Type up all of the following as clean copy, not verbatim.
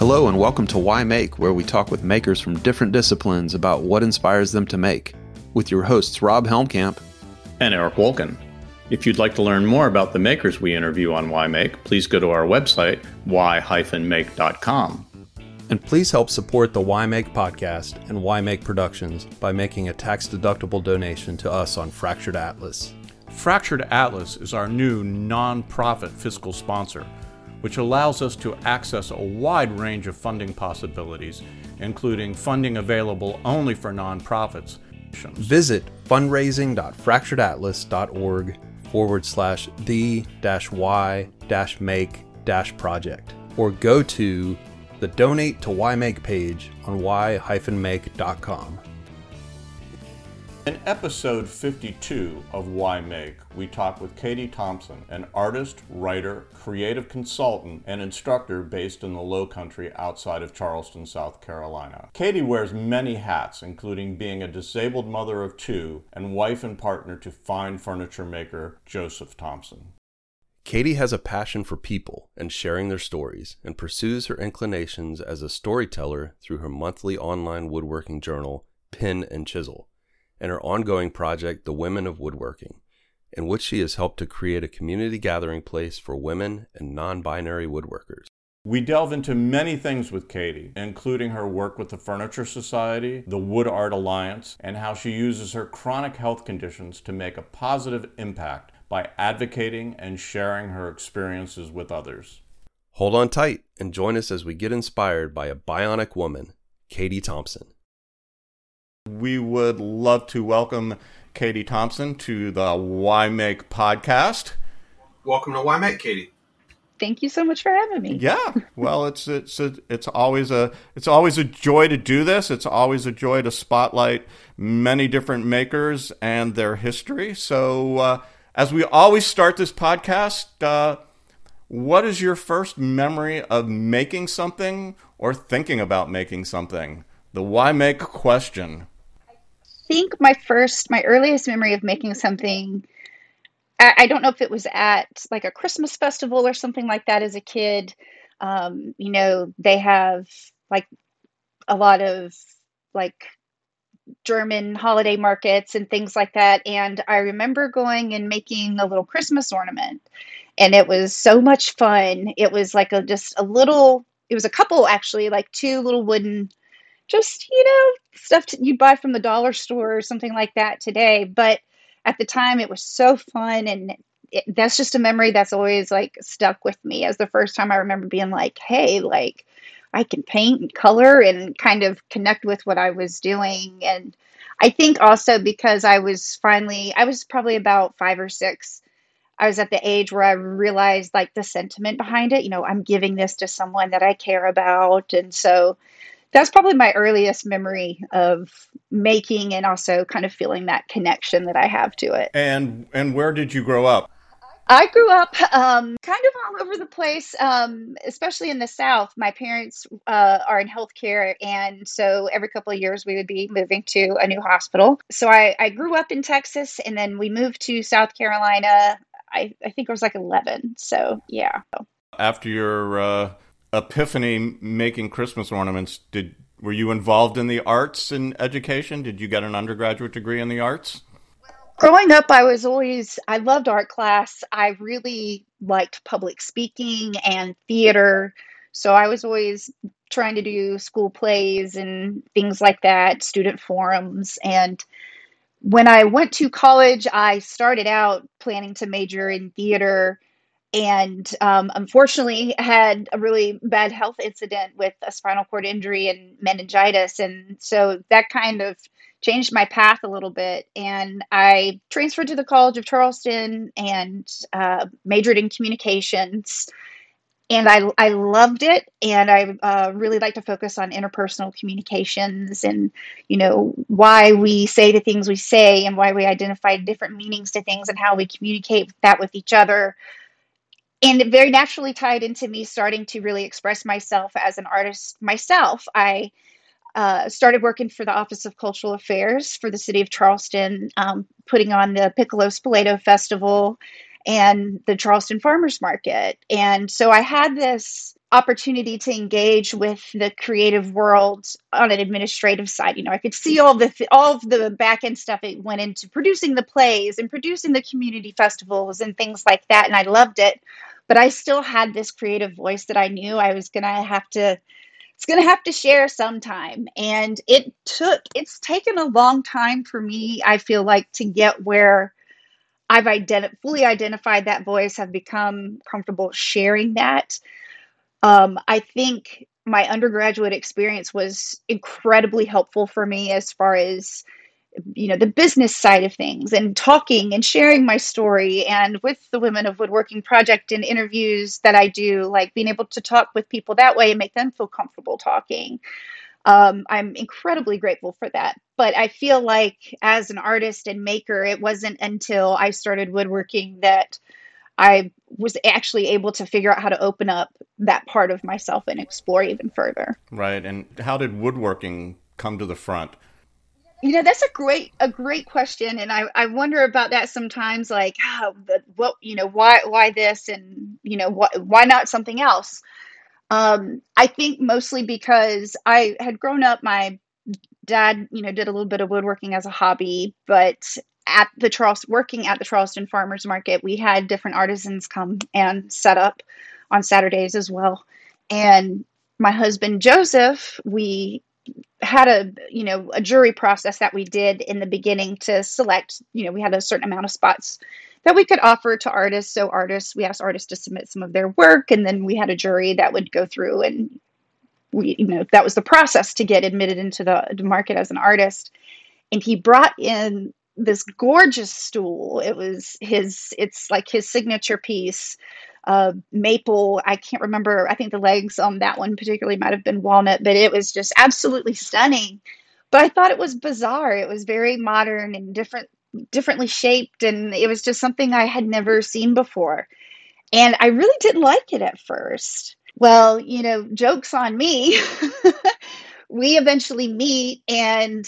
Hello and welcome to Why Make, where we talk with makers from different disciplines about what inspires them to make, with your hosts Rob Helmkamp and Eric Wolkin. If you'd like to learn more about the makers we interview on Why Make, please go to our website, why-make.com. And please help support the Why Make podcast and Why Make Productions by making a tax-deductible donation to us on Fractured Atlas. Fractured Atlas is our new non-profit fiscal sponsor, which allows us to access a wide range of funding possibilities, including funding available only for nonprofits. Visit fundraising.fracturedatlas.org/the-why-make-project or go to the Donate to Why Make page on why-make.com. In episode 52 of Why Make, we talk with Katie Thompson, an artist, writer, creative consultant, and instructor based in the Low Country outside of Charleston, South Carolina. Katie wears many hats, including being a disabled mother of two and wife and partner to fine furniture maker Joseph Thompson. Katie has a passion for people and sharing their stories, and pursues her inclinations as a storyteller through her monthly online woodworking journal, Pen and Chisel, and her ongoing project, The Women of Woodworking, in which she has helped to create a community gathering place for women and non-binary woodworkers. We delve into many things with Katie, including her work with the Furniture Society, the Wood Art Alliance, and how she uses her chronic health conditions to make a positive impact by advocating and sharing her experiences with others. Hold on tight and join us as we get inspired by a bionic woman, Katie Thompson. We would love to welcome Katie Thompson to the Why Make podcast. Welcome to Why Make, Katie. Thank you so much for having me. Yeah, well, it's always a joy to do this. It's always a joy to spotlight many different makers and their history. So, as we always start this podcast, what is your first memory of making something or thinking about making something? The Why Make question. I think my earliest memory of making something, I don't know if it was at like a Christmas festival or something like that as a kid. You know, they have like a lot of like German holiday markets and things like that. And I remember going and making a little Christmas ornament, and it was so much fun. It was like it was a couple actually, like two little wooden, just, you know, stuff you buy from the dollar store or something like that today. But at the time, it was so fun. And that's just a memory that's always like stuck with me as the first time I remember being like, hey, like I can paint and color and kind of connect with what I was doing. And I think also because I was probably about 5 or 6. I was at the age where I realized like the sentiment behind it. You know, I'm giving this to someone that I care about. And so that's probably my earliest memory of making, and also kind of feeling that connection that I have to it. And where did you grow up? I grew up kind of all over the place, especially in the South. My parents are in healthcare, and so every couple of years we would be moving to a new hospital. So I grew up in Texas, and then we moved to South Carolina. I think I was like 11, so yeah. After your epiphany making Christmas ornaments, were you involved in the arts and education? Did you get an undergraduate degree in the arts? Growing up, I loved art class. I really liked public speaking and theater. So I was always trying to do school plays and things like that, student forums. And when I went to college, I started out planning to major in theater, and unfortunately had a really bad health incident with a spinal cord injury and meningitis. And so that kind of changed my path a little bit. And I transferred to the College of Charleston and majored in communications. And I loved it. And I really like to focus on interpersonal communications and, you know, why we say the things we say and why we identify different meanings to things and how we communicate that with each other. And it very naturally tied into me starting to really express myself as an artist myself. I started working for the Office of Cultural Affairs for the city of Charleston, putting on the Piccolo Spoleto Festival and the Charleston Farmers Market. And so I had this opportunity to engage with the creative world on an administrative side. You know, I could see all of the back end stuff it went into producing the plays and producing the community festivals and things like that, and I loved it. But I still had this creative voice that I knew I was gonna have to share sometime. And it's taken a long time for me, I feel like, to get where I've fully identified that voice, have become comfortable sharing that. I think my undergraduate experience was incredibly helpful for me as far as, you know, the business side of things and talking and sharing my story, and with the Women of Woodworking project and interviews that I do, like being able to talk with people that way and make them feel comfortable talking. I'm incredibly grateful for that. But I feel like as an artist and maker, it wasn't until I started woodworking that I was actually able to figure out how to open up that part of myself and explore even further. Right. And how did woodworking come to the front? You know, that's a great question. And I wonder about that sometimes, like, why this, and, you know, why not something else? I think mostly because I had grown up, my dad, you know, did a little bit of woodworking as a hobby, but working at the Charleston Farmers Market, we had different artisans come and set up on Saturdays as well. And my husband, Joseph, we had a jury process that we did in the beginning to select, you know, we had a certain amount of spots that we could offer to artists. So we asked artists to submit some of their work, and then we had a jury that would go through, and we, you know, that was the process to get admitted into the market as an artist. And he brought in this gorgeous stool. It was his signature piece, maple. I can't remember. I think the legs on that one particularly might've been walnut, but it was just absolutely stunning. But I thought it was bizarre. It was very modern and differently shaped. And it was just something I had never seen before. And I really didn't like it at first. Well, you know, joke's on me. We eventually meet, and,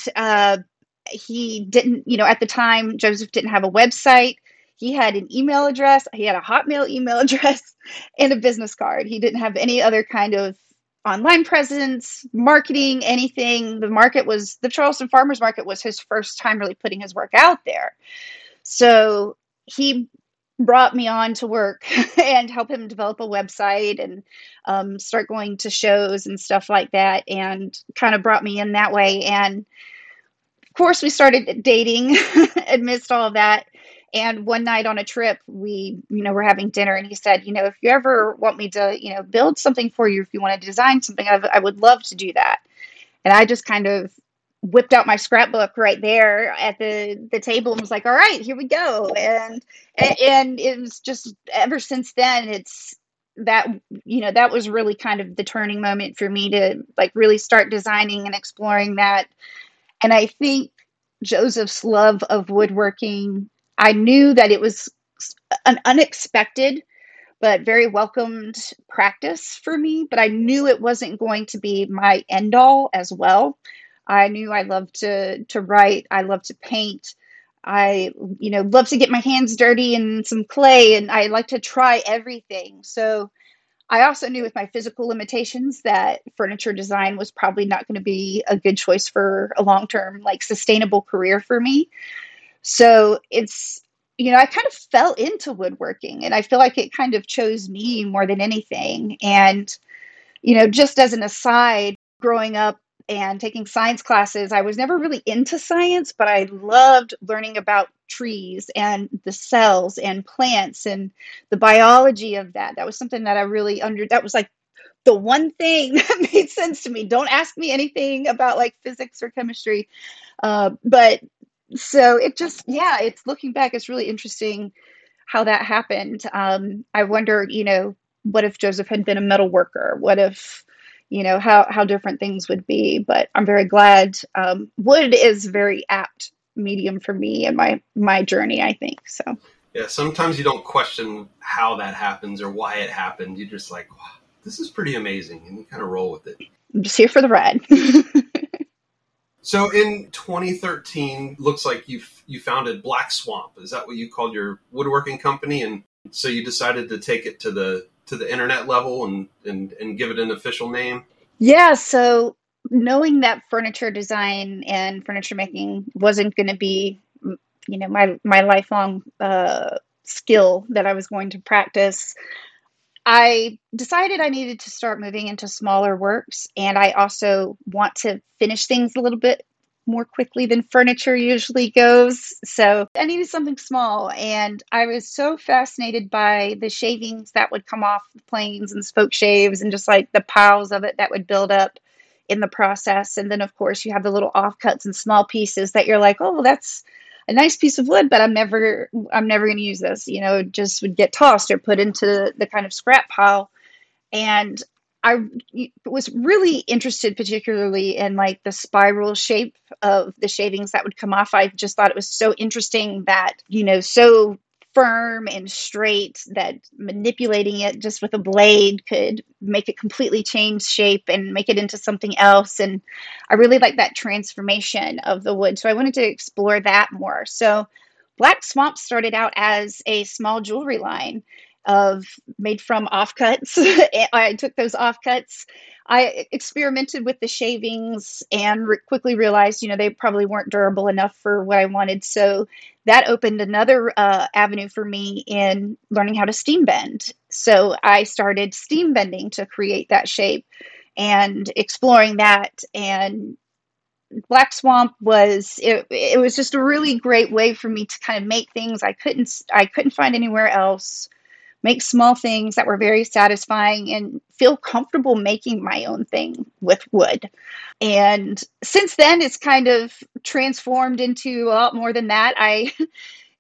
he didn't, you know, at the time, Joseph didn't have a website. He had an email address. He had a Hotmail email address and a business card. He didn't have any other kind of online presence, marketing, anything. The Charleston Farmers Market was his first time really putting his work out there. So he brought me on to work and help him develop a website and start going to shows and stuff like that, and kind of brought me in that way. And of course, we started dating amidst all of that. And one night on a trip, we, you know, were having dinner, and he said, you know, if you ever want me to, you know, build something for you, if you want to design something, I would love to do that. And I just kind of whipped out my scrapbook right there at the table and was like, all right, here we go. And it was just, ever since then, it's that, you know, that was really kind of the turning moment for me to like really start designing and exploring that. And I think Joseph's love of woodworking, I knew that it was an unexpected but very welcomed practice for me, but I knew it wasn't going to be my end all as well. I knew I loved to write. I loved to paint. I, you know, love to get my hands dirty in some clay, and I like to try everything. So I also knew with my physical limitations that furniture design was probably not going to be a good choice for a long-term, like, sustainable career for me. So it's, you know, I kind of fell into woodworking, and I feel like it kind of chose me more than anything. And, you know, just as an aside, growing up and taking science classes, I was never really into science, but I loved learning about trees and the cells and plants and the biology of that. That was something that I really that was like the one thing that made sense to me. Don't ask me anything about like physics or chemistry. But so it just, yeah, it's looking back, it's really interesting how that happened. I wonder, you know, what if Joseph had been a metal worker? What if, you know, how different things would be, but I'm very glad, wood is very apt medium for me and my journey, I think. So yeah, sometimes you don't question how that happens or why it happened. You're just like, wow, this is pretty amazing, and you kind of roll with it. I'm just here for the ride. So in 2013, looks like you founded Black Swamp. Is that what you called your woodworking company? And so you decided to take it to the to the internet level and give it an official name? Yeah. So knowing that furniture design and furniture making wasn't going to be, you know, my lifelong skill that I was going to practice, I decided I needed to start moving into smaller works. And I also want to finish things a little bit more quickly than furniture usually goes. So I needed something small. And I was so fascinated by the shavings that would come off the planes and spoke shaves and just like the piles of it that would build up in the process. And then, of course, you have the little offcuts and small pieces that you're like, oh, well, that's a nice piece of wood, but I'm never going to use this, you know, just would get tossed or put into the kind of scrap pile. And I was really interested particularly in like the spiral shape of the shavings that would come off. I just thought it was so interesting that, you know, so firm and straight that manipulating it just with a blade could make it completely change shape and make it into something else. And I really like that transformation of the wood. So I wanted to explore that more. So Black Swamp started out as a small jewelry line made from offcuts. I took those offcuts. I experimented with the shavings and quickly realized, you know, they probably weren't durable enough for what I wanted. So that opened another avenue for me in learning how to steam bend. So I started steam bending to create that shape and exploring that. And Black Swamp was, it was just a really great way for me to kind of make things I couldn't find anywhere else. Make small things that were very satisfying and feel comfortable making my own thing with wood. And since then, it's kind of transformed into a lot more than that. I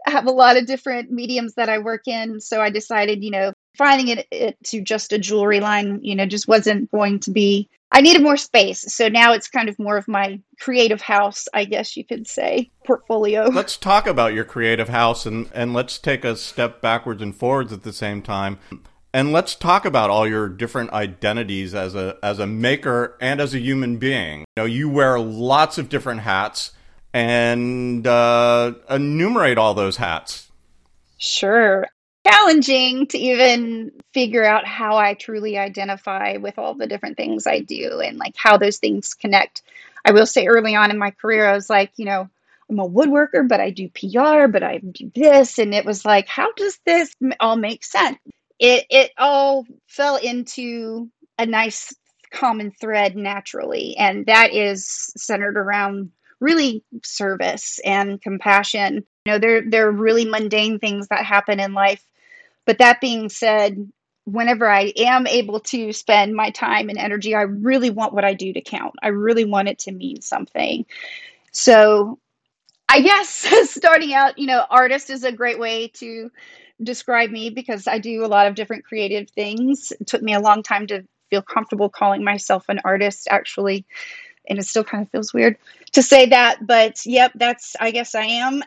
have a lot of different mediums that I work in. So I decided, you know, finding it to just a jewelry line, you know, just wasn't going to be, I needed more space. So now it's kind of more of my creative house, I guess you could say, portfolio. Let's talk about your creative house and let's take a step backwards and forwards at the same time. And let's talk about all your different identities as a maker and as a human being. You know, you wear lots of different hats and enumerate all those hats. Sure. Challenging to even figure out how I truly identify with all the different things I do and like how those things connect. I will say early on in my career, I was like, you know, I'm a woodworker, but I do PR, but I do this. And it was like, how does this all make sense? It all fell into a nice common thread naturally. And that is centered around really service and compassion. You know, they're really mundane things that happen in life. But that being said, whenever I am able to spend my time and energy, I really want what I do to count. I really want it to mean something. So I guess starting out, you know, artist is a great way to describe me because I do a lot of different creative things. It took me a long time to feel comfortable calling myself an artist, actually. And it still kind of feels weird to say that, but yep, that's, I guess I am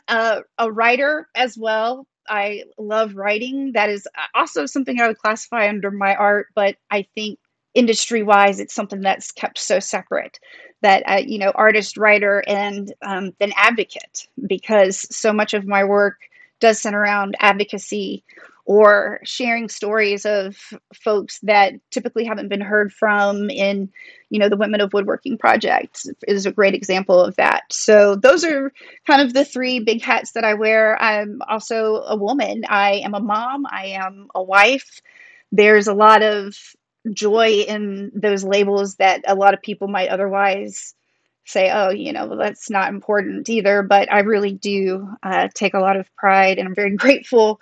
a writer as well. I love writing. That is also something I would classify under my art, but I think industry-wise, it's something that's kept so separate that, you know, artist, writer, and then advocate, because so much of my work does center around advocacy or sharing stories of folks that typically haven't been heard from in, you know, the Women of Woodworking project is a great example of that. So those are kind of the three big hats that I wear. I'm also a woman. I am a mom. I am a wife. There's a lot of joy in those labels that a lot of people might otherwise say, oh, you know, that's not important either. But I really do take a lot of pride, and I'm very grateful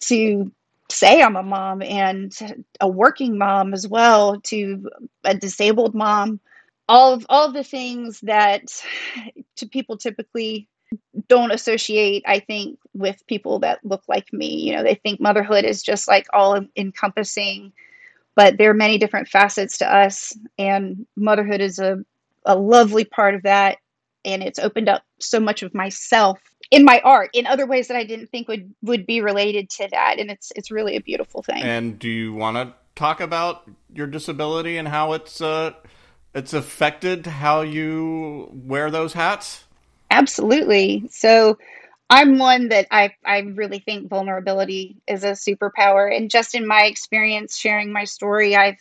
to say I'm a mom and a working mom as well, to a disabled mom, all of the things that to people typically don't associate, I think, with people that look like me. You know, they think motherhood is just like all encompassing, but there are many different facets to us, and motherhood is a lovely part of that. And it's opened up so much of myself in my art in other ways that I didn't think would be related to that. And it's really a beautiful thing. And do you want to talk about your disability and how it's affected how you wear those hats? Absolutely. So I'm one that I really think vulnerability is a superpower. And just in my experience sharing my story, I've,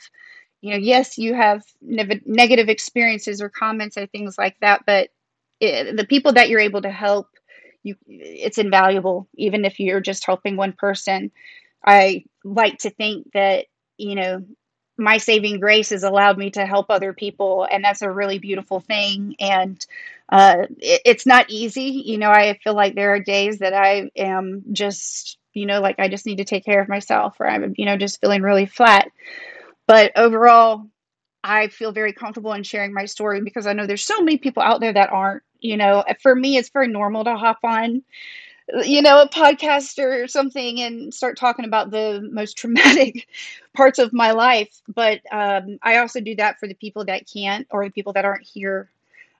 you know, yes, you have negative experiences or comments or things like that, but the people that you're able to help, it's invaluable, even if you're just helping one person. I like to think that, you know, my saving grace has allowed me to help other people. And that's a really beautiful thing. And it's not easy. You know, I feel like there are days that I am just, you know, like I just need to take care of myself, or I'm, you know, just feeling really flat. But overall, I feel very comfortable in sharing my story because I know there's so many people out there that aren't. You know, for me, it's very normal to hop on, you know, a podcast or something and start talking about the most traumatic parts of my life. But I also do that for the people that can't, or the people that aren't here.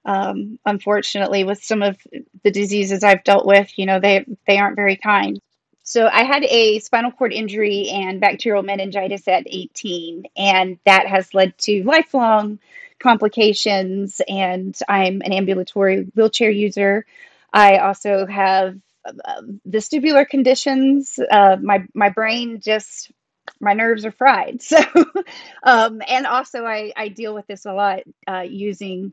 Unfortunately, with some of the diseases I've dealt with, you know, they aren't very kind. So I had a spinal cord injury and bacterial meningitis at 18, and that has led to lifelong complications. And I'm an ambulatory wheelchair user. I also have vestibular conditions. My brain just, my nerves are fried. So, and also I deal with this a lot using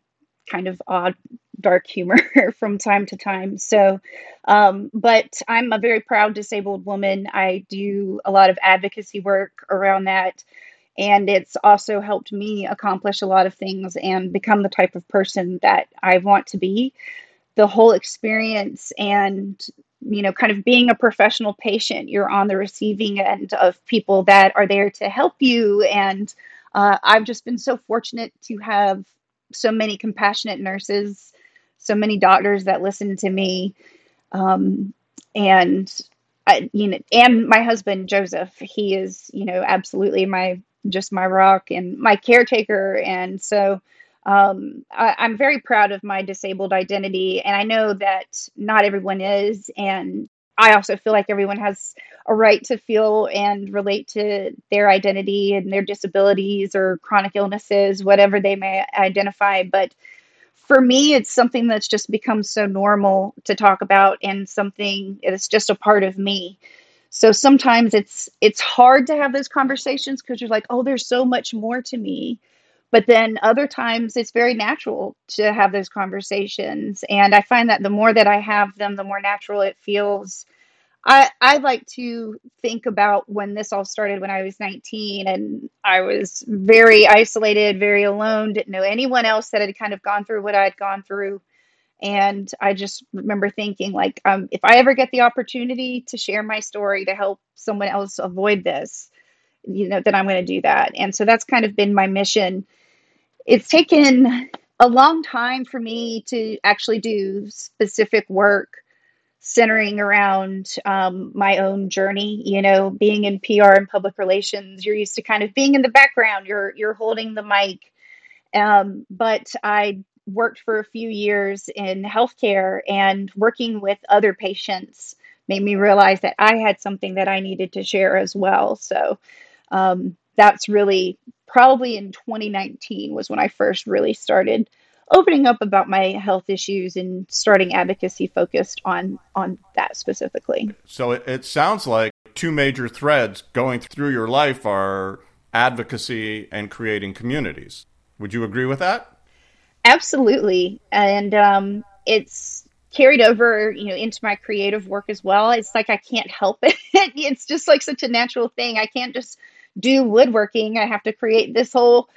kind of odd, dark humor from time to time. So, but I'm a very proud disabled woman. I do a lot of advocacy work around that. And it's also helped me accomplish a lot of things and become the type of person that I want to be. The whole experience and, you know, kind of being a professional patient, you're on the receiving end of people that are there to help you. And I've just been so fortunate to have so many compassionate nurses, so many doctors that listen to me. And I, you know, and my husband, Joseph, he is, you know, absolutely my rock and my caretaker. And so I'm very proud of my disabled identity. And I know that not everyone is. And I also feel like everyone has a right to feel and relate to their identity and their disabilities or chronic illnesses, whatever they may identify. But for me, it's something that's just become so normal to talk about, and something that's just a part of me. So sometimes it's hard to have those conversations because you're like, oh, there's so much more to me. But then other times it's very natural to have those conversations. And I find that the more that I have them, the more natural it feels. I like to think about when this all started when I was 19, and I was very isolated, very alone, didn't know anyone else that had kind of gone through what I'd gone through. And I just remember thinking, like, if I ever get the opportunity to share my story to help someone else avoid this, you know, then I'm going to do that. And so that's kind of been my mission. It's taken a long time for me to actually do specific work centering around my own journey. You know, being in PR and public relations, you're used to kind of being in the background. You're holding the mic. But I worked for a few years in healthcare, and working with other patients made me realize that I had something that I needed to share as well. So that's really probably in 2019 was when I first really started opening up about my health issues and starting advocacy focused on that specifically. So it sounds like two major threads going through your life are advocacy and creating communities. Would you agree with that? Absolutely. And it's carried over, you know, into my creative work as well. It's like I can't help it. It's just like such a natural thing. I can't just do woodworking. I have to create this whole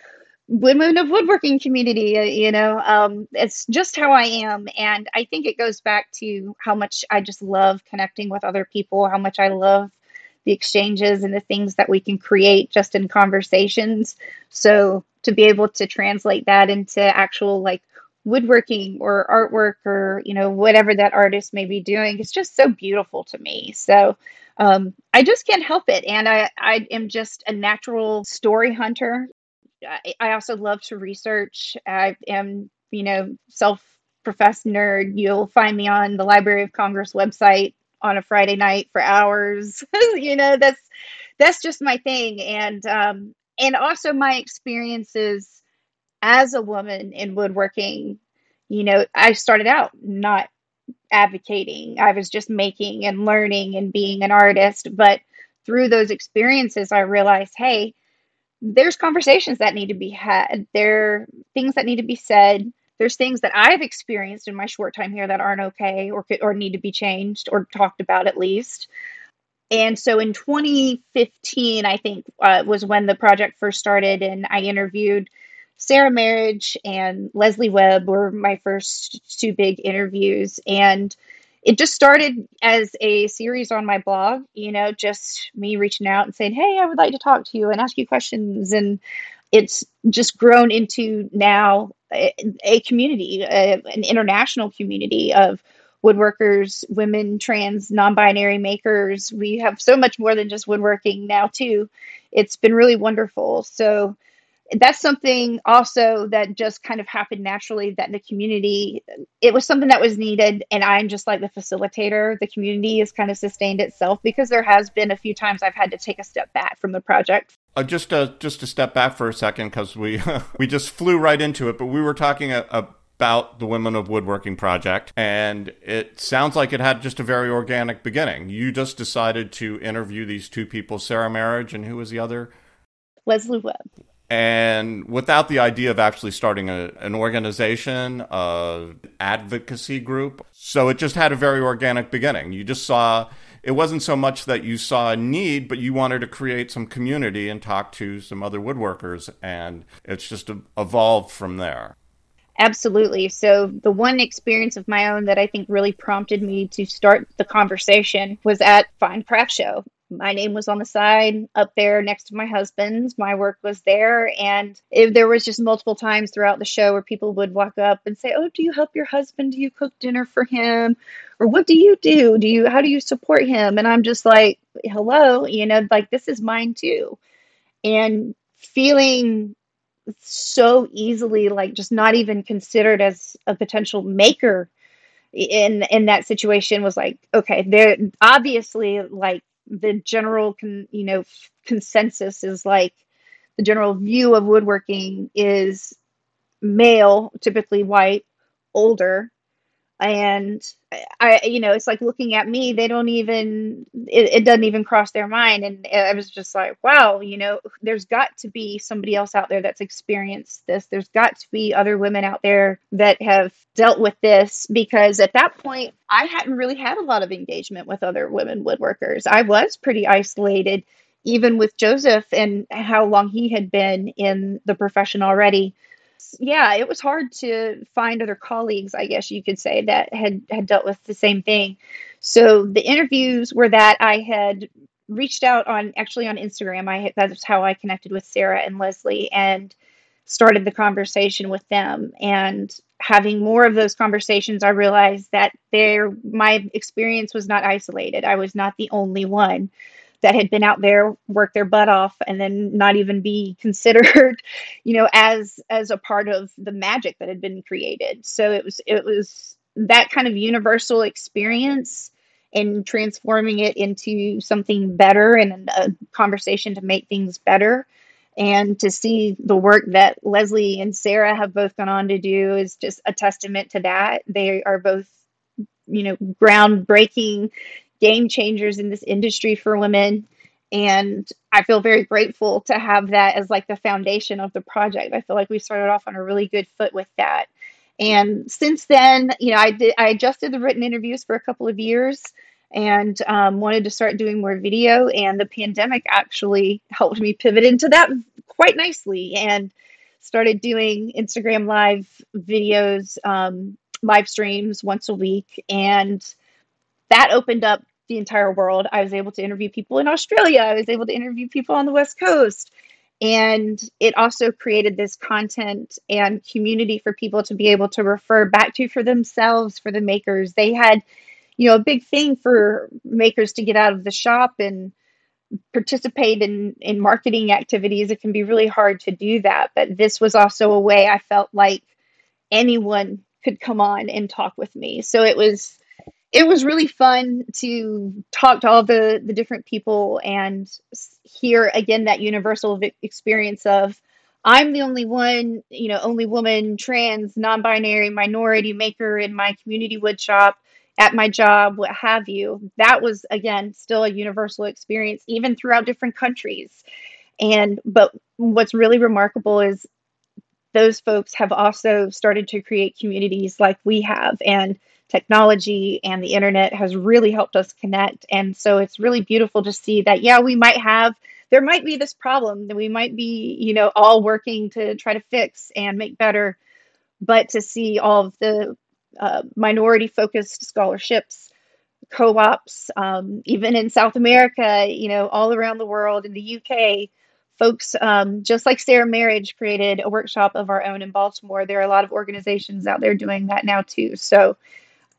Women of Woodworking community, you know. It's just how I am. And I think it goes back to how much I just love connecting with other people, how much I love the exchanges and the things that we can create just in conversations. So to be able to translate that into actual, like, woodworking or artwork or, you know, whatever that artist may be doing, it's just so beautiful to me. So I just can't help it. And I am just a natural story hunter. I also love to research. I am, you know, self-professed nerd. You'll find me on the Library of Congress website on a Friday night for hours. You know, that's just my thing. And also my experiences as a woman in woodworking. You know, I started out not advocating. I was just making and learning and being an artist. But through those experiences, I realized, hey, there's conversations that need to be had. There are things that need to be said. There's things that I've experienced in my short time here that aren't okay or need to be changed or talked about at least. And so in 2015, I think, was when the project first started, and I interviewed Sarah Marriage and Leslie Webb were my first two big interviews. And it just started as a series on my blog, you know, just me reaching out and saying, hey, I would like to talk to you and ask you questions. And it's just grown into now a community, an international community of woodworkers, women, trans, non-binary makers. We have so much more than just woodworking now, too. It's been really wonderful. So that's something also that just kind of happened naturally, that the community, it was something that was needed. And I'm just like the facilitator. The community has kind of sustained itself, because there has been a few times I've had to take a step back from the project. Just to step back for a second, because we just flew right into it, but we were talking about the Women of Woodworking project, and it sounds like it had just a very organic beginning. You just decided to interview these two people, Sarah Marriage, and who was the other? Leslie Webb. And without the idea of actually starting an organization, an advocacy group. So it just had a very organic beginning. You just saw, it wasn't so much that you saw a need, but you wanted to create some community and talk to some other woodworkers. And it's just evolved from there. Absolutely. So the one experience of my own that I think really prompted me to start the conversation was at Fine Craft Show. My name was on the side up there next to my husband's. My work was there. And there was just multiple times throughout the show where people would walk up and say, oh, do you help your husband? Do you cook dinner for him? Or what do you do? How do you support him? And I'm just like, hello, you know, like this is mine too. And feeling so easily, like just not even considered as a potential maker in that situation was like, okay, they're obviously like, the general consensus is like the general view of woodworking is male, typically white, older. And I, you know, it's like looking at me, they don't even, it doesn't even cross their mind. And I was just like, wow, you know, there's got to be somebody else out there that's experienced this. There's got to be other women out there that have dealt with this, because at that point, I hadn't really had a lot of engagement with other women woodworkers. I was pretty isolated, even with Joseph and how long he had been in the profession already. Yeah, it was hard to find other colleagues, I guess you could say, that had dealt with the same thing. So the interviews were that I had reached out on Instagram. That's how I connected with Sarah and Leslie and started the conversation with them. And having more of those conversations, I realized that my experience was not isolated. I was not the only one that had been out there, worked their butt off, and then not even be considered, you know, as a part of the magic that had been created. So it was that kind of universal experience and transforming it into something better and a conversation to make things better. And to see the work that Leslie and Sarah have both gone on to do is just a testament to that. They are both, you know, groundbreaking game changers in this industry for women. And I feel very grateful to have that as like the foundation of the project. I feel like we started off on a really good foot with that. And since then, you know, I adjusted the written interviews for a couple of years and wanted to start doing more video. And the pandemic actually helped me pivot into that quite nicely and started doing Instagram live videos, live streams once a week. And that opened up the entire world. I was able to interview people in Australia. I was able to interview people on the West Coast. And it also created this content and community for people to be able to refer back to for themselves, for the makers. They had, you know, a big thing for makers to get out of the shop and participate in marketing activities. It can be really hard to do that. But this was also a way I felt like anyone could come on and talk with me. So it was really fun to talk to all the different people and hear again that universal experience of I'm the only one, you know, only woman, trans, non-binary, minority maker in my community woodshop. at my job, what have you. That was, again, still a universal experience, even throughout different countries. But what's really remarkable is those folks have also started to create communities like we have, and technology and the internet has really helped us connect. And so it's really beautiful to see that, yeah, there might be this problem that we might be, all working to try to fix and make better, but to see all of the minority-focused scholarships, co-ops, even in South America, all around the world, in the UK, folks, just like Sarah Marriage created a workshop of our own in Baltimore. There are a lot of organizations out there doing that now too. So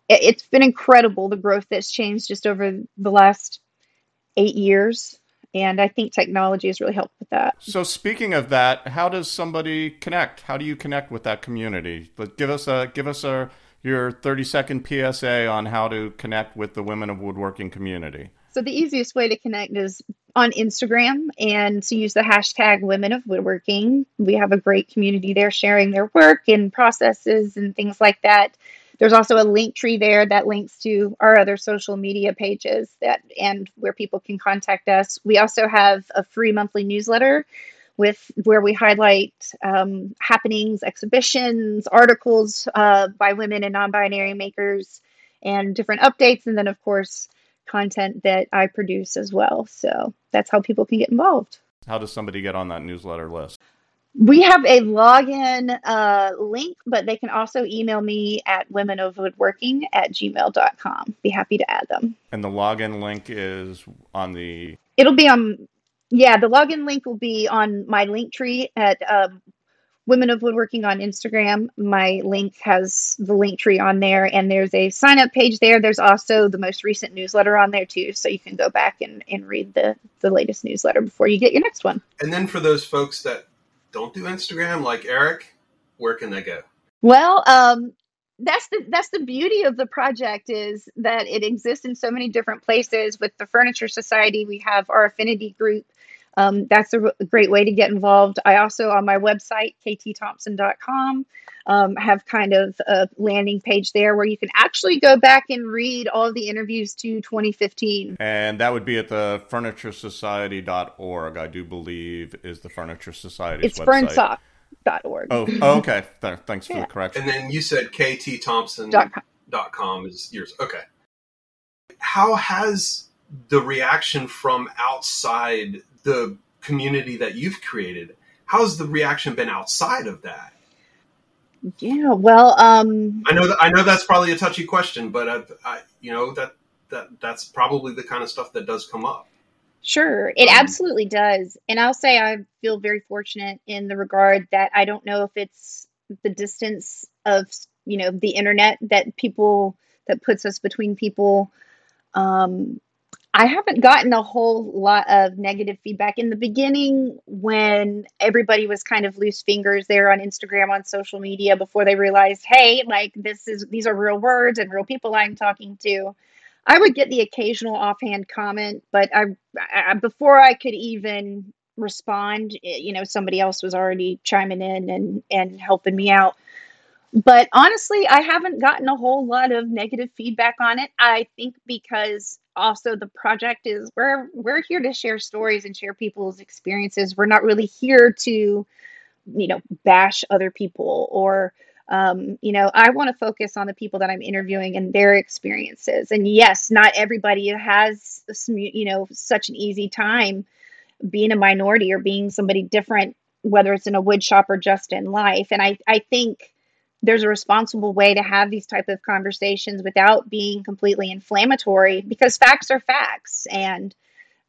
it's been incredible, the growth that's changed just over the last 8 years. And I think technology has really helped with that. So speaking of that, how does somebody connect? How do you connect with that community? But give us your 30-second PSA on how to connect with the Women of Woodworking community. So the easiest way to connect is on Instagram, and to use the hashtag Women of Woodworking. We have a great community there sharing their work and processes and things like that. There's also a link tree there that links to our other social media pages and where people can contact us. We also have a free monthly newsletter where we highlight happenings, exhibitions, articles by women and non-binary makers, and different updates. And then, of course, content that I produce as well. So that's how people can get involved. How does somebody get on that newsletter list? We have a login link, but they can also email me at womenofwoodworking@gmail.com. Be happy to add them. And the login link is on the... the login link will be on my link tree at Women of Woodworking on Instagram. My link has the link tree on there, and there's a sign-up page there. There's also the most recent newsletter on there, too, so you can go back and read the latest newsletter before you get your next one. And then for those folks that don't do Instagram, like Eric, where can they go? Well, that's the beauty of the project, is that it exists in so many different places. With the Furniture Society, we have our affinity group. That's a great way to get involved. I also, on my website, ktthompson.com, have kind of a landing page there where you can actually go back and read all of the interviews to 2015. And that would be at the furnituresociety.org, I do believe, is the Furniture Society's website. It's furnsoc.org. Oh, okay. Thanks for the correction. And then you said ktthompson.com is yours. Okay. How has the reaction from outside the community that you've created, how's the reaction been outside of that? Yeah, well, I know that's probably a touchy question, but that's probably the kind of stuff that does come up. Sure, it absolutely does, and I'll say I feel very fortunate in the regard that I don't know if it's the distance of the internet that puts us between people. I haven't gotten a whole lot of negative feedback. In the beginning, when everybody was kind of loose fingers there on Instagram, on social media, before they realized, hey, these are real words and real people I'm talking to, I would get the occasional offhand comment, but I before I could even respond, somebody else was already chiming in and helping me out. But honestly, I haven't gotten a whole lot of negative feedback on it. I think because also the project is we're here to share stories and share people's experiences. We're not really here to, bash other people or, I want to focus on the people that I'm interviewing and their experiences. And yes, not everybody has, such an easy time being a minority or being somebody different, whether it's in a wood shop or just in life. And I think there's a responsible way to have these type of conversations without being completely inflammatory, because facts are facts. And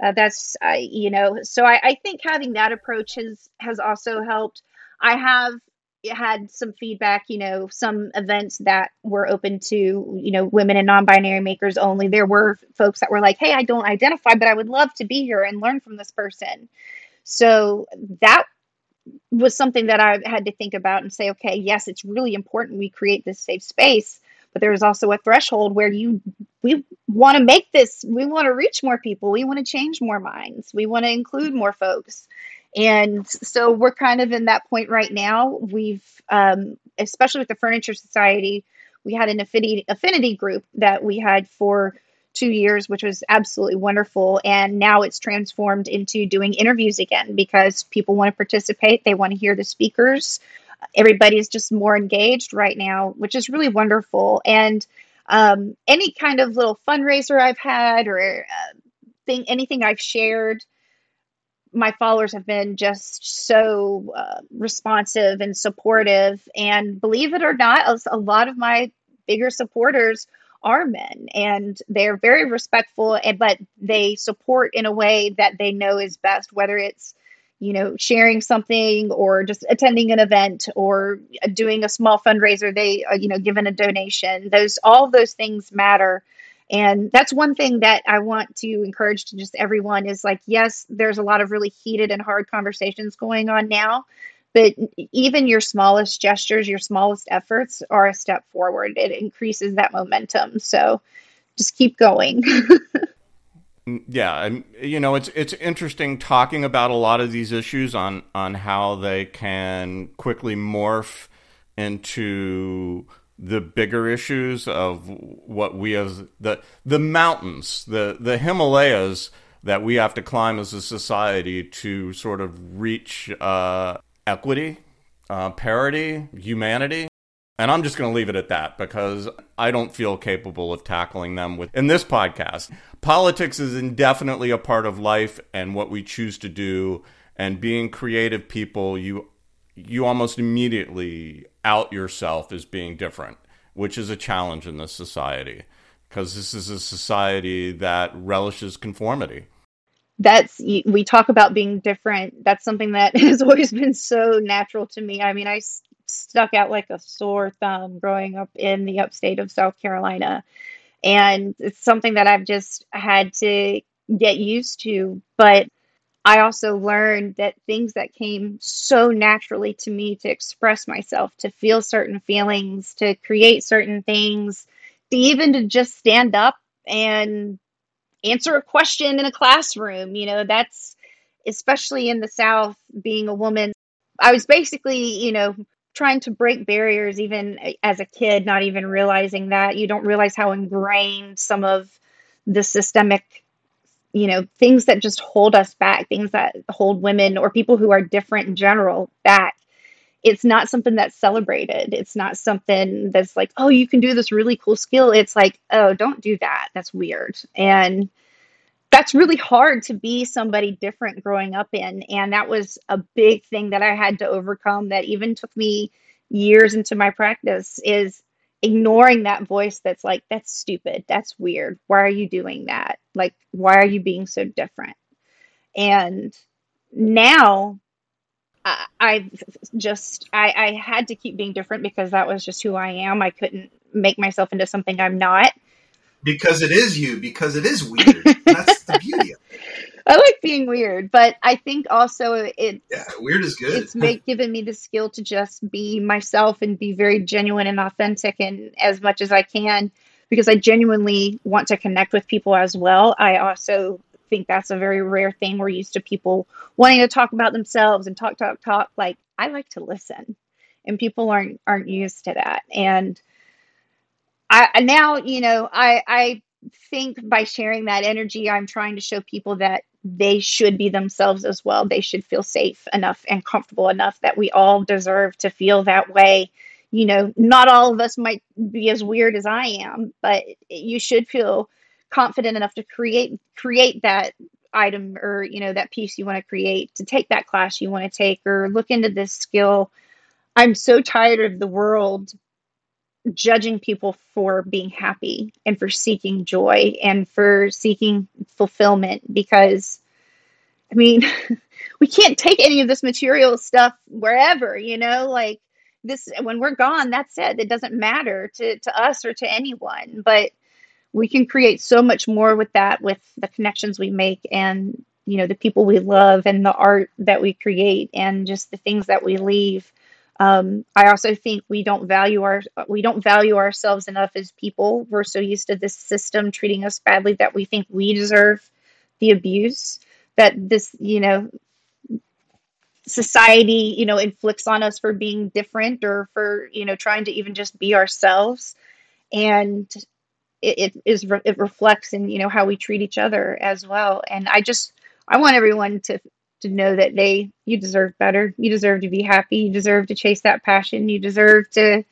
I think having that approach has also helped. I have had some feedback, some events that were open to, women and non-binary makers only. There were folks that were like, hey, I don't identify, but I would love to be here and learn from this person. So that was something that I had to think about and say, okay, yes, it's really important we create this safe space, but there is also a threshold where we want to make this, we want to reach more people, we want to change more minds, we want to include more folks. And so we're kind of in that point right now. We've, especially with the Furniture Society, We had an affinity group that we had for 2 years, which was absolutely wonderful. And now it's transformed into doing interviews again because people want to participate. They want to hear the speakers. Everybody is just more engaged right now, which is really wonderful. And any kind of little fundraiser I've had or anything I've shared, my followers have been just so responsive and supportive. And believe it or not, a lot of my bigger supporters are men, and they're very respectful, but they support in a way that they know is best, whether it's, you know, sharing something or just attending an event or doing a small fundraiser, they are, you know, given a donation. All those things matter. And that's one thing that I want to encourage to just everyone is like, yes, there's a lot of really heated and hard conversations going on now, but even your smallest gestures, your smallest efforts are a step forward. It increases that momentum. So just keep going. Yeah. And, you know, it's interesting talking about a lot of these issues on how they can quickly morph into the bigger issues of what we as the mountains, the Himalayas that we have to climb as a society to sort of reach equity, parity, humanity. And I'm just going to leave it at that because I don't feel capable of tackling them in this podcast. Politics is indefinitely a part of life and what we choose to do. And being creative people, you almost immediately out yourself as being different, which is a challenge in this society because this is a society that relishes conformity. We talk about being different. That's something that has always been so natural to me. I mean, I stuck out like a sore thumb growing up in the upstate of South Carolina. And it's something that I've just had to get used to. But I also learned that things that came so naturally to me to express myself, to feel certain feelings, to create certain things, to even to just stand up and answer a question in a classroom. You know, that's especially in the South, being a woman. I was basically, you know, trying to break barriers even as a kid, not even realizing that. You don't realize how ingrained some of the systemic, you know, things that just hold us back, things that hold women or people who are different in general back. It's not something that's celebrated. It's not something that's like, oh, you can do this really cool skill. It's like, oh, don't do that. That's weird. And that's really hard to be somebody different growing up in. And that was a big thing that I had to overcome that even took me years into my practice, is ignoring that voice that's like, that's stupid. That's weird. Why are you doing that? Like, why are you being so different? And now I had to keep being different because that was just who I am. I couldn't make myself into something I'm not. Because it is you, because it is weird. That's the beauty of it. I like being weird, but I think also weird is good. It's given me the skill to just be myself and be very genuine and authentic and as much as I can, because I genuinely want to connect with people as well. I also think that's a very rare thing. We're used to people wanting to talk about themselves and talk. Like, I like to listen, and people aren't used to that. And now, you know, I think by sharing that energy, I'm trying to show people that they should be themselves as well. They should feel safe enough and comfortable enough that we all deserve to feel that way. You know, not all of us might be as weird as I am, but you should feel confident enough to create that item, or, you know, that piece you want to create, to take that class you want to take, or look into this skill. I'm so tired of the world judging people for being happy and for seeking joy and for seeking fulfillment, because, I mean, we can't take any of this material stuff wherever, you know, like this, when we're gone, that's it. It doesn't matter to us or to anyone, but we can create so much more with that, with the connections we make and, you know, the people we love and the art that we create and just the things that we leave. I also think we don't value ourselves enough as people. We're so used to this system treating us badly that we think we deserve the abuse that this, you know, society, you know, inflicts on us for being different or for, you know, trying to even just be ourselves. and it reflects in, you know, how we treat each other as well. And I want everyone to know that you deserve better. You deserve to be happy. You deserve to chase that passion. You deserve to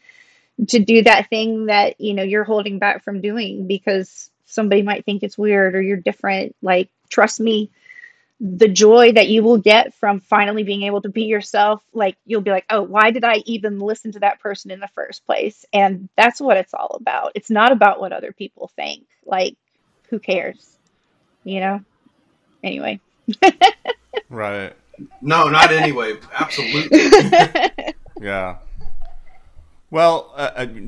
do that thing that, you know, you're holding back from doing because somebody might think it's weird or you're different. Like, trust me, the joy that you will get from finally being able to be yourself, like, you'll be like, oh, why did I even listen to that person in the first place? And that's what it's all about. It's not about what other people think. Like, who cares? You know? Anyway. Right. No, not anyway. Absolutely. Yeah. Well,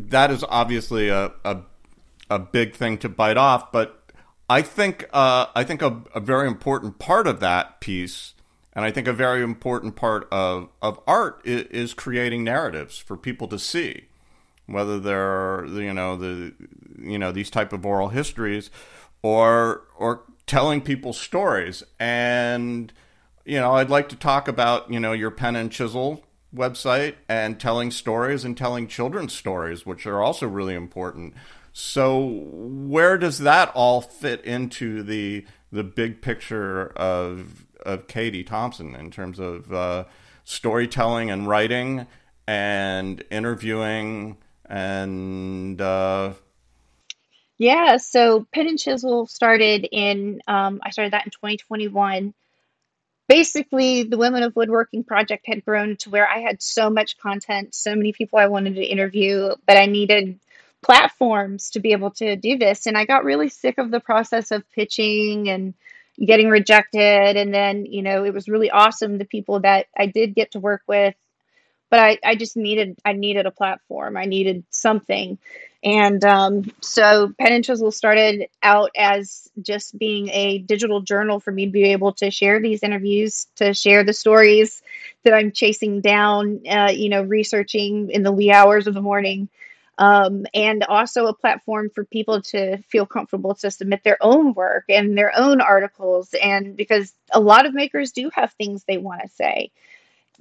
that is obviously a big thing to bite off, but I think a very important part of that piece, and I think a very important part of art is creating narratives for people to see, whether they're these type of oral histories, or telling people stories. And I'd like to talk about your Pen and Chisel website and telling stories and telling children's stories, which are also really important. So where does that all fit into the big picture of Katie Thompson in terms of storytelling and writing and interviewing and? Yeah, so Pen and Chisel started in I started that in 2021. Basically, the Women of Woodworking project had grown to where I had so much content, so many people I wanted to interview, but I needed platforms to be able to do this. And I got really sick of the process of pitching and getting rejected. And then, it was really awesome, the people that I did get to work with, but I needed a platform. I needed something. And so Pen and Chisel started out as just being a digital journal for me to be able to share these interviews, to share the stories that I'm chasing down, researching in the wee hours of the morning. And also a platform for people to feel comfortable to submit their own work and their own articles. And because a lot of makers do have things they want to say,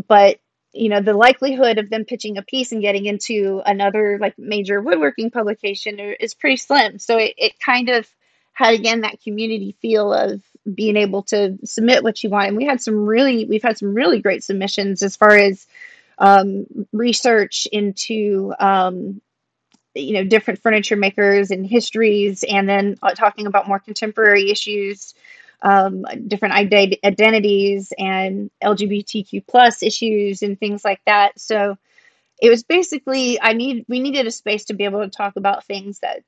but the likelihood of them pitching a piece and getting into another like major woodworking publication is pretty slim. So it kind of had, again, that community feel of being able to submit what you want. And we've had some really great submissions as far as research into different furniture makers and histories, and then talking about more contemporary issues, different identities and LGBTQ plus issues and things like that. So it was basically, we needed a space to be able to talk about things that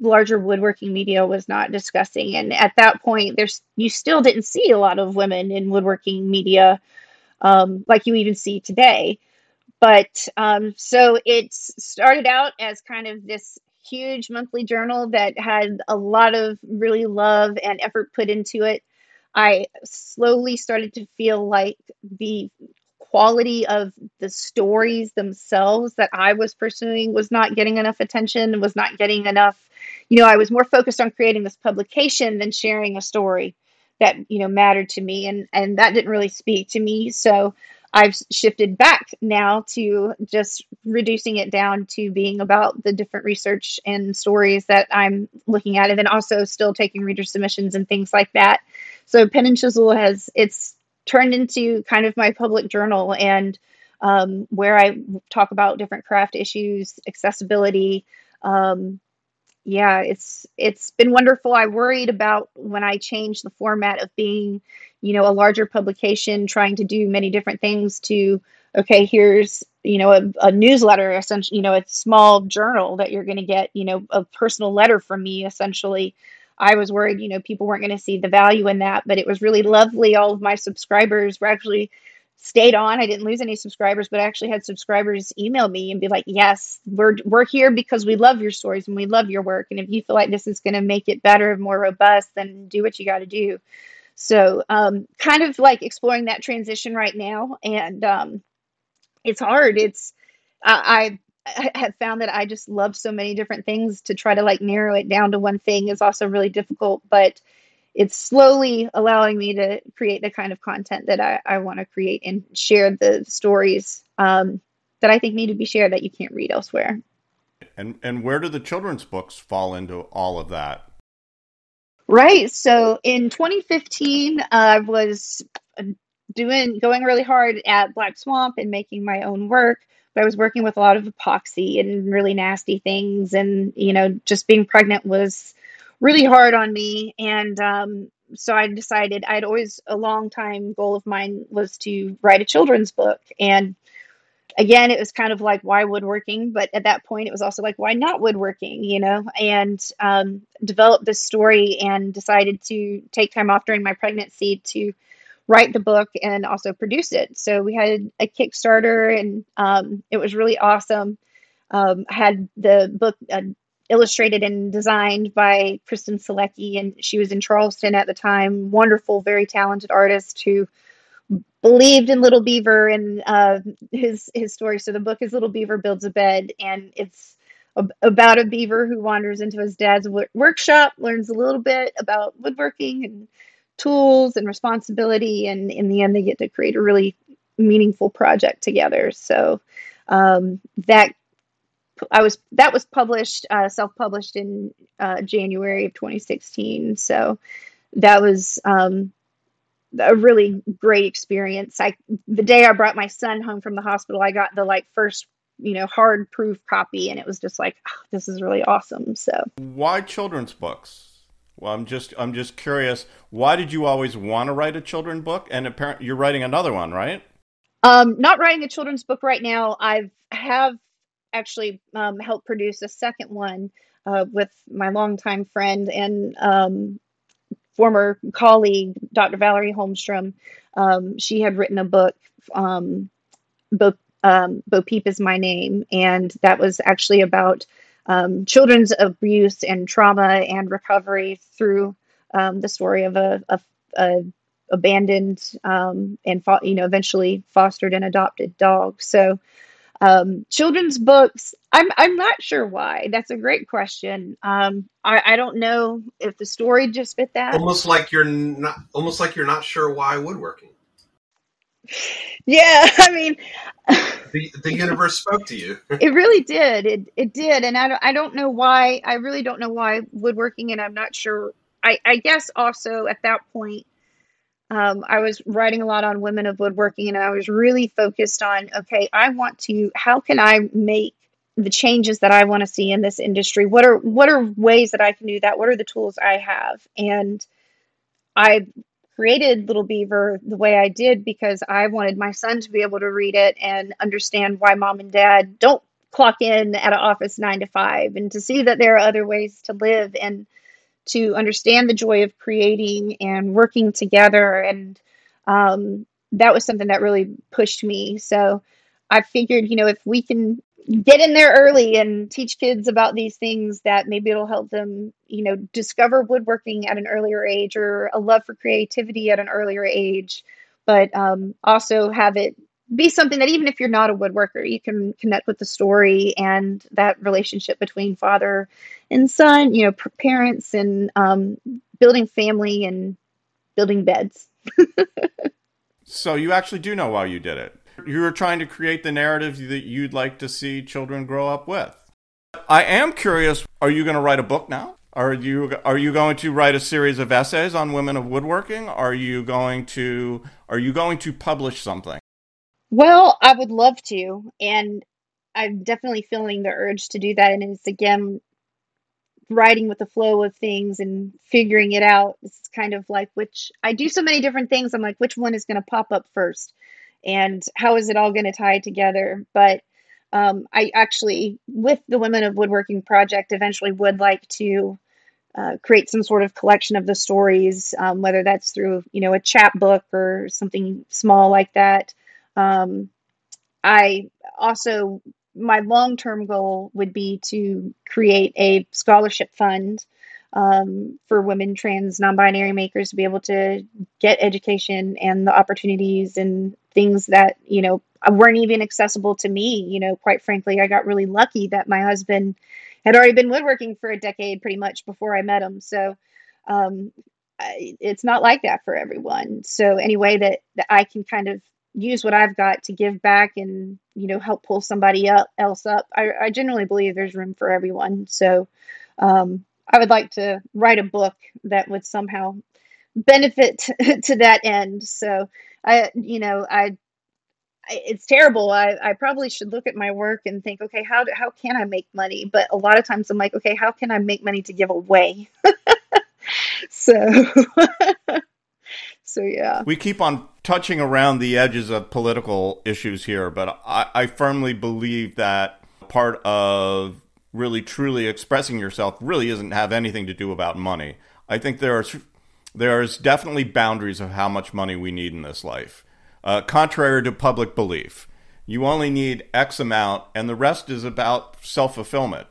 larger woodworking media was not discussing. And at that point, you still didn't see a lot of women in woodworking media, like you even see today. But so it started out as kind of this huge monthly journal that had a lot of really love and effort put into it. I slowly started to feel like the quality of the stories themselves that I was pursuing was not getting enough attention and was not getting enough. I was more focused on creating this publication than sharing a story that, mattered to me. And that didn't really speak to me. So I've shifted back now to just reducing it down to being about the different research and stories that I'm looking at, and then also still taking reader submissions and things like that. So Pen and Chisel it's turned into kind of my public journal, and where I talk about different craft issues, accessibility. It's been wonderful. I worried about when I changed the format of being, a larger publication trying to do many different things to, okay, here's, a newsletter, essentially, a small journal that you're going to get, a personal letter from me, essentially. I was worried, people weren't going to see the value in that, but it was really lovely. All of my subscribers were actually stayed on. I didn't lose any subscribers, but I actually had subscribers email me and be like, yes, we're here because we love your stories and we love your work. And if you feel like this is going to make it better and more robust, then do what you got to do. So kind of like exploring that transition right now. And it's hard. I have found that I just love so many different things. To try to like narrow it down to one thing is also really difficult, but it's slowly allowing me to create the kind of content that I want to create and share the stories that I think need to be shared that you can't read elsewhere. And where do the children's books fall into all of that? Right. So in 2015, I was going really hard at Black Swamp and making my own work. But I was working with a lot of epoxy and really nasty things. And, you know, just being pregnant was really hard on me. And so I decided a long time goal of mine was to write a children's book. And again, it was kind of like, why woodworking? But at that point, it was also like, why not woodworking, you know? And developed this story and decided to take time off during my pregnancy to write the book and also produce it. So we had a Kickstarter, and it was really awesome. I had the book illustrated and designed by Kristen Selecki, and she was in Charleston at the time. Wonderful, very talented artist who believed in Little Beaver and his story. So the book is Little Beaver Builds a Bed, and it's about a beaver who wanders into his dad's workshop, learns a little bit about woodworking and tools and responsibility, and in the end they get to create a really meaningful project together. So that was published, self-published in January of 2016. So that was a really great experience. The day I brought my son home from the hospital, I got the first, you know, hard proof copy, and it was just like, oh, this is really awesome. So why children's books? Well, I'm just curious. Why did you always want to write a children's book? And apparently you're writing another one, right? Not writing a children's book right now. I have actually helped produce a second one with my longtime friend and former colleague, Dr. Valerie Holmstrom. She had written a book, Bo Peep is My Name, and that was actually about children's abuse and trauma and recovery through the story of a abandoned and eventually fostered and adopted dog. So children's books, I'm not sure why. That's a great question. I don't know if the story just fit that. Almost like you're not sure why woodworking. Yeah, I mean, the universe spoke to you. It really did. It did, and I don't know why. I really don't know why woodworking, and I'm not sure. I guess also at that point, I was writing a lot on Women of Woodworking, and I was really focused on, okay, how can I make the changes that I want to see in this industry? What are ways that I can do that? What are the tools I have? And I created Little Beaver the way I did because I wanted my son to be able to read it and understand why mom and dad don't clock in at an office 9 to 5, and to see that there are other ways to live and to understand the joy of creating and working together. And that was something that really pushed me. So I figured, you know, if we can get in there early and teach kids about these things, that maybe it'll help them, you know, discover woodworking at an earlier age, or a love for creativity at an earlier age, but also have it be something that even if you're not a woodworker, you can connect with the story and that relationship between father and son, you know, parents and building family and building beds. So you actually do know why you did it. You were trying to create the narrative that you'd like to see children grow up with. I am curious, are you going to write a book now? Are you going to write a series of essays on Women of Woodworking? Are you going to publish something? Well, I would love to, and I'm definitely feeling the urge to do that. And it's, again, riding with the flow of things and figuring it out. It's kind of like, I do so many different things. I'm like, which one is going to pop up first? And how is it all going to tie together? But I actually, with the Women of Woodworking project, eventually would like to create some sort of collection of the stories, whether that's through, you know, a chapbook or something small like that. My long-term goal would be to create a scholarship fund for women, trans, non-binary makers to be able to get education and the opportunities and things that, you know, weren't even accessible to me. You know, quite frankly, I got really lucky that my husband had already been woodworking for a decade pretty much before I met him. So it's not like that for everyone. So any way that I can kind of use what I've got to give back and, you know, help pull somebody else up. I generally believe there's room for everyone. So I would like to write a book that would somehow benefit to that end. So it's terrible. I probably should look at my work and think, okay, how can I make money? But a lot of times I'm like, okay, how can I make money to give away? So yeah. We keep on touching around the edges of political issues here, but I firmly believe that part of really truly expressing yourself really isn't have anything to do about money. I think there's definitely boundaries of how much money we need in this life. Contrary to public belief, you only need X amount, and the rest is about self-fulfillment.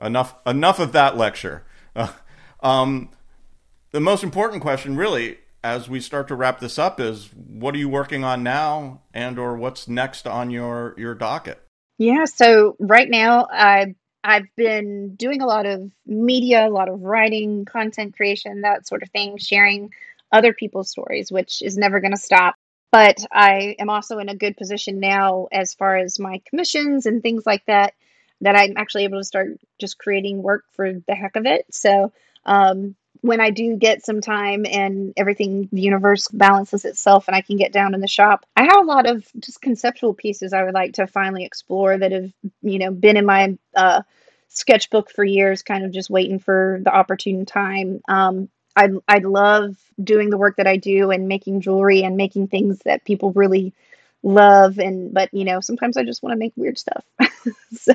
Enough of that lecture. The most important question, really, as we start to wrap this up, is what are you working on now, and or what's next on your docket? Yeah, so right now I've been doing a lot of media, a lot of writing, content creation, that sort of thing, sharing other people's stories, which is never going to stop. But I am also in a good position now as far as my commissions and things like that, that I'm actually able to start just creating work for the heck of it. So when I do get some time and everything, the universe balances itself and I can get down in the shop, I have a lot of just conceptual pieces I would like to finally explore that have, you know, been in my sketchbook for years, kind of just waiting for the opportune time. I love doing the work that I do and making jewelry and making things that people really love. But you know, sometimes I just want to make weird stuff. So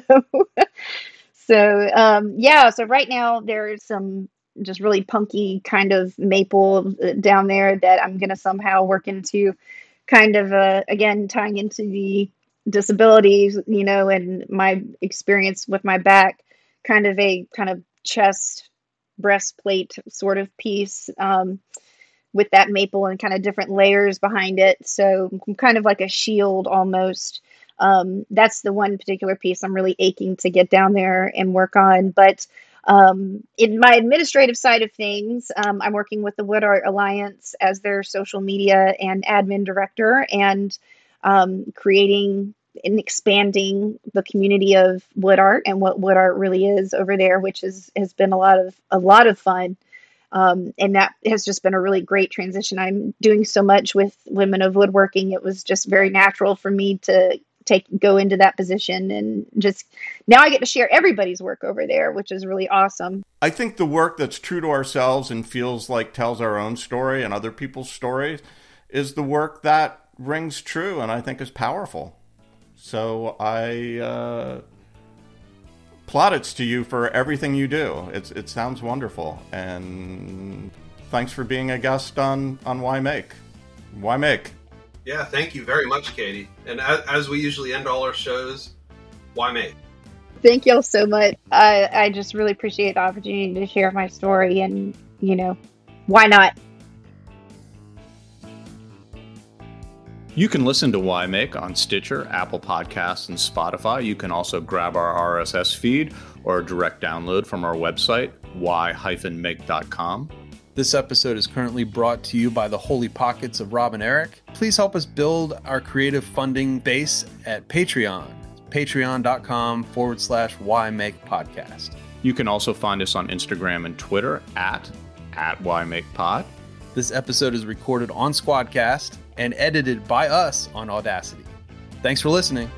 right now there's some just really punky kind of maple down there that I'm going to somehow work into, kind of, again, tying into the disabilities, you know, and my experience with my back, kind of a kind of chest breastplate sort of piece with that maple and kind of different layers behind it. So kind of like a shield almost. That's the one particular piece I'm really aching to get down there and work on. But in my administrative side of things, I'm working with the Wood Art Alliance as their social media and admin director, and creating and expanding the community of wood art and what wood art really is over there, which has been a lot of fun. And that has just been a really great transition. I'm doing so much with Women of Woodworking. It was just very natural for me to go into that position, and just now I get to share everybody's work over there, which is really awesome. I think the work that's true to ourselves and feels like tells our own story and other people's stories is the work that rings true and I think is powerful. So I plaudits to you for everything you do. It sounds wonderful. And thanks for being a guest on Why Make? Why Make? Yeah, thank you very much, Katie. And as we usually end all our shows, why make? Thank you all so much. I just really appreciate the opportunity to share my story, and, you know, why not? You can listen to Why Make on Stitcher, Apple Podcasts, and Spotify. You can also grab our RSS feed or direct download from our website, why-make.com. This episode is currently brought to you by the Holy Pockets of Rob and Eric. Please help us build our creative funding base at Patreon, patreon.com/whymakepodcast. You can also find us on Instagram and Twitter at whymakepod. This episode is recorded on Squadcast and edited by us on Audacity. Thanks for listening.